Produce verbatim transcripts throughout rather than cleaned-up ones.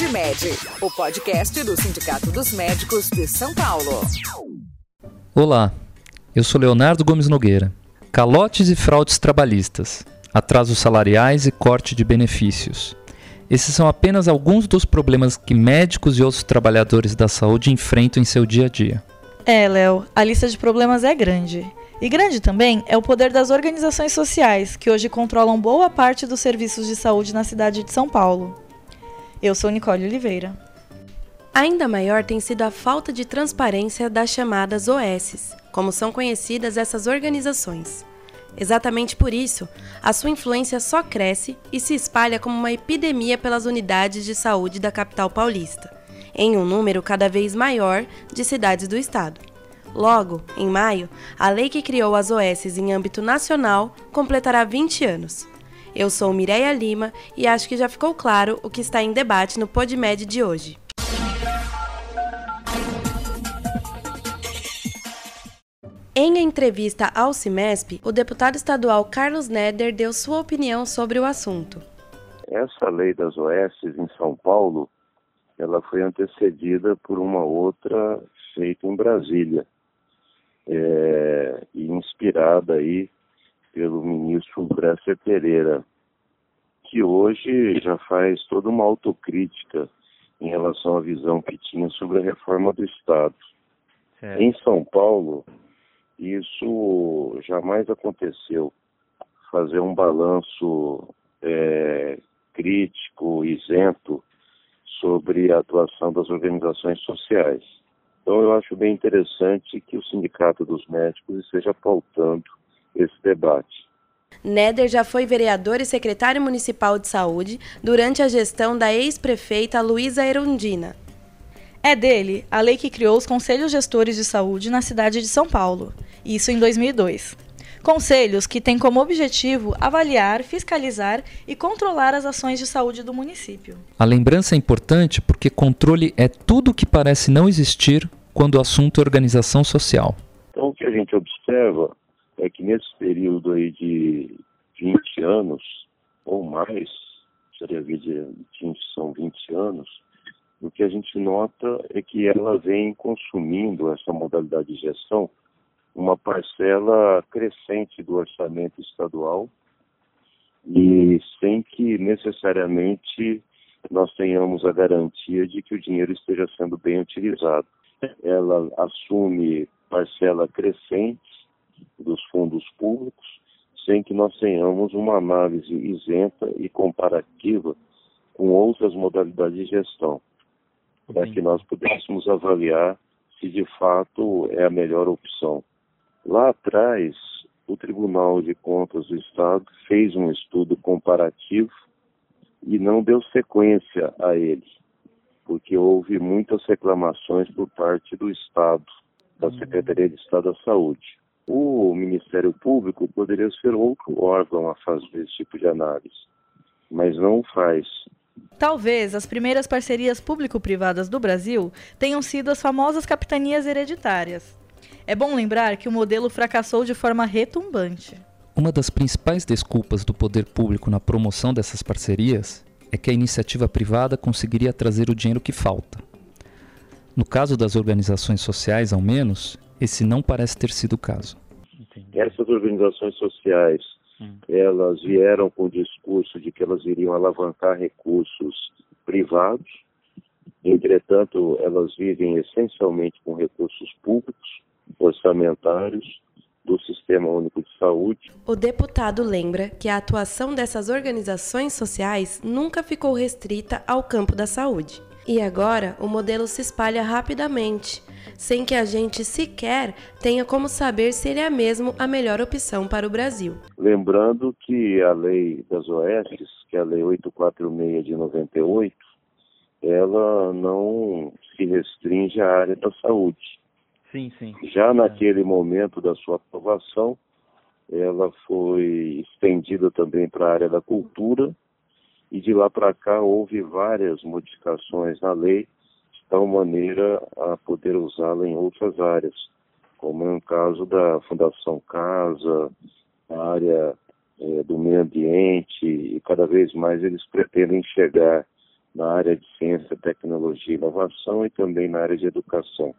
PodMed, o podcast do Sindicato dos Médicos de São Paulo. Olá, eu sou Leonardo Gomes Nogueira. Calotes e fraudes trabalhistas, atrasos salariais e corte de benefícios. Esses são apenas alguns dos problemas que médicos e outros trabalhadores da saúde enfrentam em seu dia a dia. É, Léo, a lista de problemas é grande. E grande também é o poder das organizações sociais, que hoje controlam boa parte dos serviços de saúde na cidade de São Paulo. Eu sou Nicolli Oliveira. Ainda maior tem sido a falta de transparência das chamadas O Ss, como são conhecidas essas organizações. Exatamente por isso, a sua influência só cresce e se espalha como uma epidemia pelas unidades de saúde da capital paulista, em um número cada vez maior de cidades do estado. Logo, em maio, a lei que criou as O Ss em âmbito nacional completará vinte anos. Eu sou Miréia Lima e acho que já ficou claro o que está em debate no PodMed de hoje. Em entrevista ao Simesp, o deputado estadual Carlos Neder deu sua opinião sobre o assunto. Essa lei das O Ss em São Paulo, ela foi antecedida por uma outra feita em Brasília. É, inspirada aí pelo ministro Bresser Pereira, que hoje já faz toda uma autocrítica em relação à visão que tinha sobre a reforma do Estado. É. Em São Paulo, isso jamais aconteceu. Fazer um balanço é, crítico, isento, sobre a atuação das organizações sociais. Então, eu acho bem interessante que o Sindicato dos Médicos esteja pautando esse debate. Neder já foi vereador e secretário municipal de saúde durante a gestão da ex-prefeita Luísa Erundina. É dele a lei que criou os Conselhos Gestores de Saúde na cidade de São Paulo, isso em dois mil e dois. Conselhos que têm como objetivo avaliar, fiscalizar e controlar as ações de saúde do município. A lembrança é importante porque controle é tudo que parece não existir quando o assunto é organização social. Então, o que a gente observa é que nesse período aí de vinte anos ou mais, seria são vinte anos, o que a gente nota é que ela vem consumindo essa modalidade de gestão, uma parcela crescente do orçamento estadual e sem que necessariamente nós tenhamos a garantia de que o dinheiro esteja sendo bem utilizado. Ela assume parcela crescente dos fundos públicos, sem que nós tenhamos uma análise isenta e comparativa com outras modalidades de gestão, para que nós pudéssemos avaliar se de fato é a melhor opção. Lá atrás, o Tribunal de Contas do Estado fez um estudo comparativo e não deu sequência a ele, porque houve muitas reclamações por parte do Estado, da Secretaria de Estado da Saúde. O Ministério Público poderia ser outro órgão a fazer esse tipo de análise, mas não o faz. Talvez as primeiras parcerias público-privadas do Brasil tenham sido as famosas capitanias hereditárias. É bom lembrar que o modelo fracassou de forma retumbante. Uma das principais desculpas do poder público na promoção dessas parcerias é que a iniciativa privada conseguiria trazer o dinheiro que falta. No caso das organizações sociais, ao menos, esse não parece ter sido o caso. Entendi. Essas organizações sociais, hum. elas vieram com o discurso de que elas iriam alavancar recursos privados. Entretanto, elas vivem essencialmente com recursos públicos, orçamentários, do Sistema Único de Saúde. O deputado lembra que a atuação dessas organizações sociais nunca ficou restrita ao campo da saúde. E agora o modelo se espalha rapidamente, sem que a gente sequer tenha como saber se ele é mesmo a melhor opção para o Brasil. Lembrando que a lei das O Ss, que é a lei oitocentos e quarenta e seis de noventa e oito, ela não se restringe à área da saúde. Sim, sim. Já naquele momento da sua aprovação, ela foi estendida também para a área da cultura. E de lá para cá houve várias modificações na lei, de tal maneira a poder usá-la em outras áreas, como é o caso da Fundação Casa, a área é, do meio ambiente, e cada vez mais eles pretendem chegar na área de ciência, tecnologia e inovação e também na área de educação.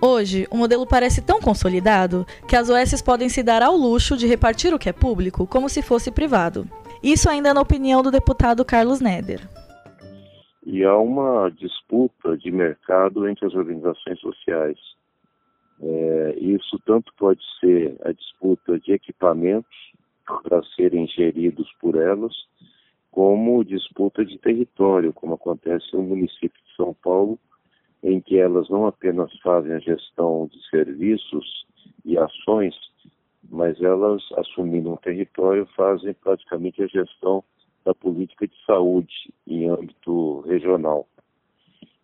Hoje, o modelo parece tão consolidado que as O Ss podem se dar ao luxo de repartir o que é público como se fosse privado. Isso ainda na opinião do deputado Carlos Neder. E há uma disputa de mercado entre as organizações sociais. É, isso tanto pode ser a disputa de equipamentos para serem geridos por elas, como disputa de território, como acontece no município de São Paulo, em que elas não apenas fazem a gestão de serviços e ações, mas elas, assumindo um território, fazem praticamente a gestão da política de saúde em âmbito regional.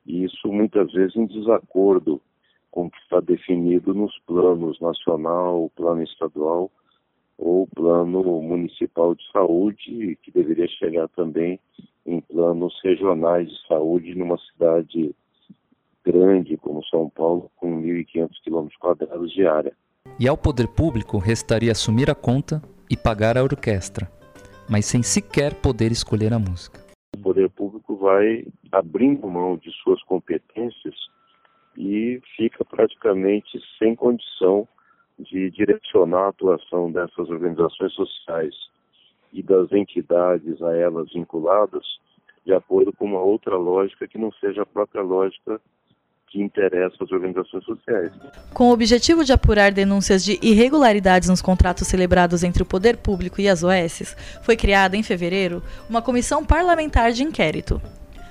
E isso muitas vezes em desacordo com o que está definido nos planos nacional, plano estadual ou plano municipal de saúde, que deveria chegar também em planos regionais de saúde numa cidade grande como São Paulo, com mil e quinhentos quilômetros quadrados de área. E ao poder público restaria assumir a conta e pagar a orquestra, mas sem sequer poder escolher a música. O poder público vai abrindo mão de suas competências e fica praticamente sem condição de direcionar a atuação dessas organizações sociais e das entidades a elas vinculadas de acordo com uma outra lógica que não seja a própria lógica que interessa às organizações sociais. Com o objetivo de apurar denúncias de irregularidades nos contratos celebrados entre o poder público e as O Ss, foi criada, em fevereiro, uma comissão parlamentar de inquérito.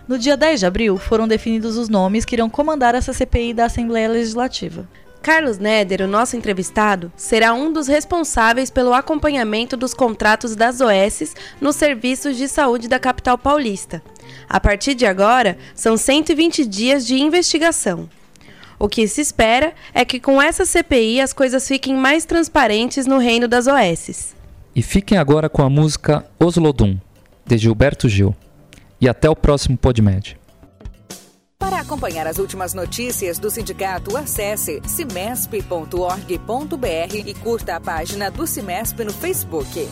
No dia dez de abril, foram definidos os nomes que irão comandar essa C P I da Assembleia Legislativa. Carlos Neder, o nosso entrevistado, será um dos responsáveis pelo acompanhamento dos contratos das O Ss nos serviços de saúde da capital paulista. A partir de agora, são cento e vinte dias de investigação. O que se espera é que com essa C P I as coisas fiquem mais transparentes no reino das O Ss. E fiquem agora com a música Oslodum, de Gilberto Gil. E até o próximo PodMed. Para acompanhar as últimas notícias do sindicato, acesse simesp ponto org ponto br e curta a página do Simesp no Facebook.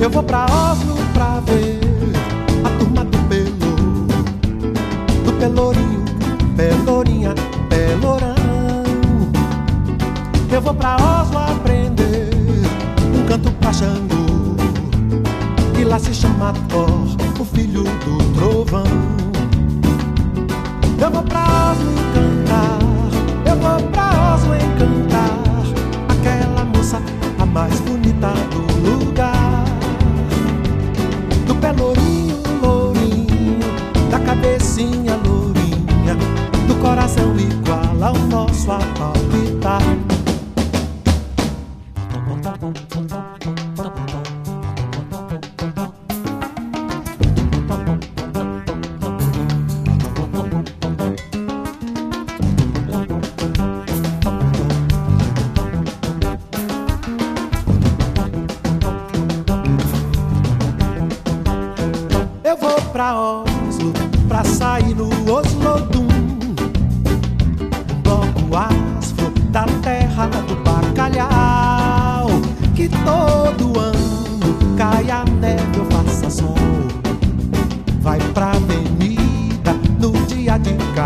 Eu vou pra Oslo pra ver a turma do Pelô, do Pelourinho, Pelourinha, Pelourão. Eu vou pra Oslo aprender um canto pra Xangô, que lá se chama Thor, o filho do trovão. Eu vou pra Oslo encantar, eu vou pra Oslo encantar aquela moça, a mais bonita do lugar. Pelourinho, lourinho, da cabecinha lourinha, do coração igual ao nosso a palpitar.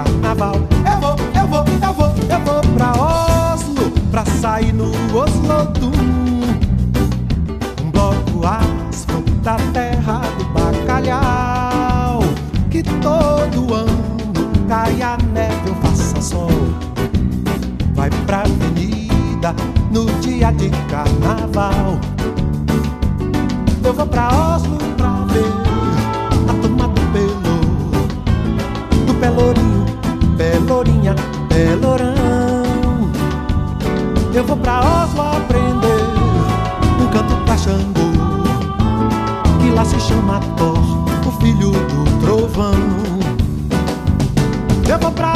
Eu vou, eu vou, eu vou pra saí no Oslodum, um bloco as frutas da terra do bacalhau, que todo ano cai a neve ou faça sol. Vai pra avenida no dia de carnaval. Eu vou pra Oslo pra ver a turma do Pelo, do Pelourinho, Pelourinha, Pelourão. Eu vou pra Oslo aprender um canto pra Xangô, que lá se chama Thor, o filho do trovão. Eu vou pra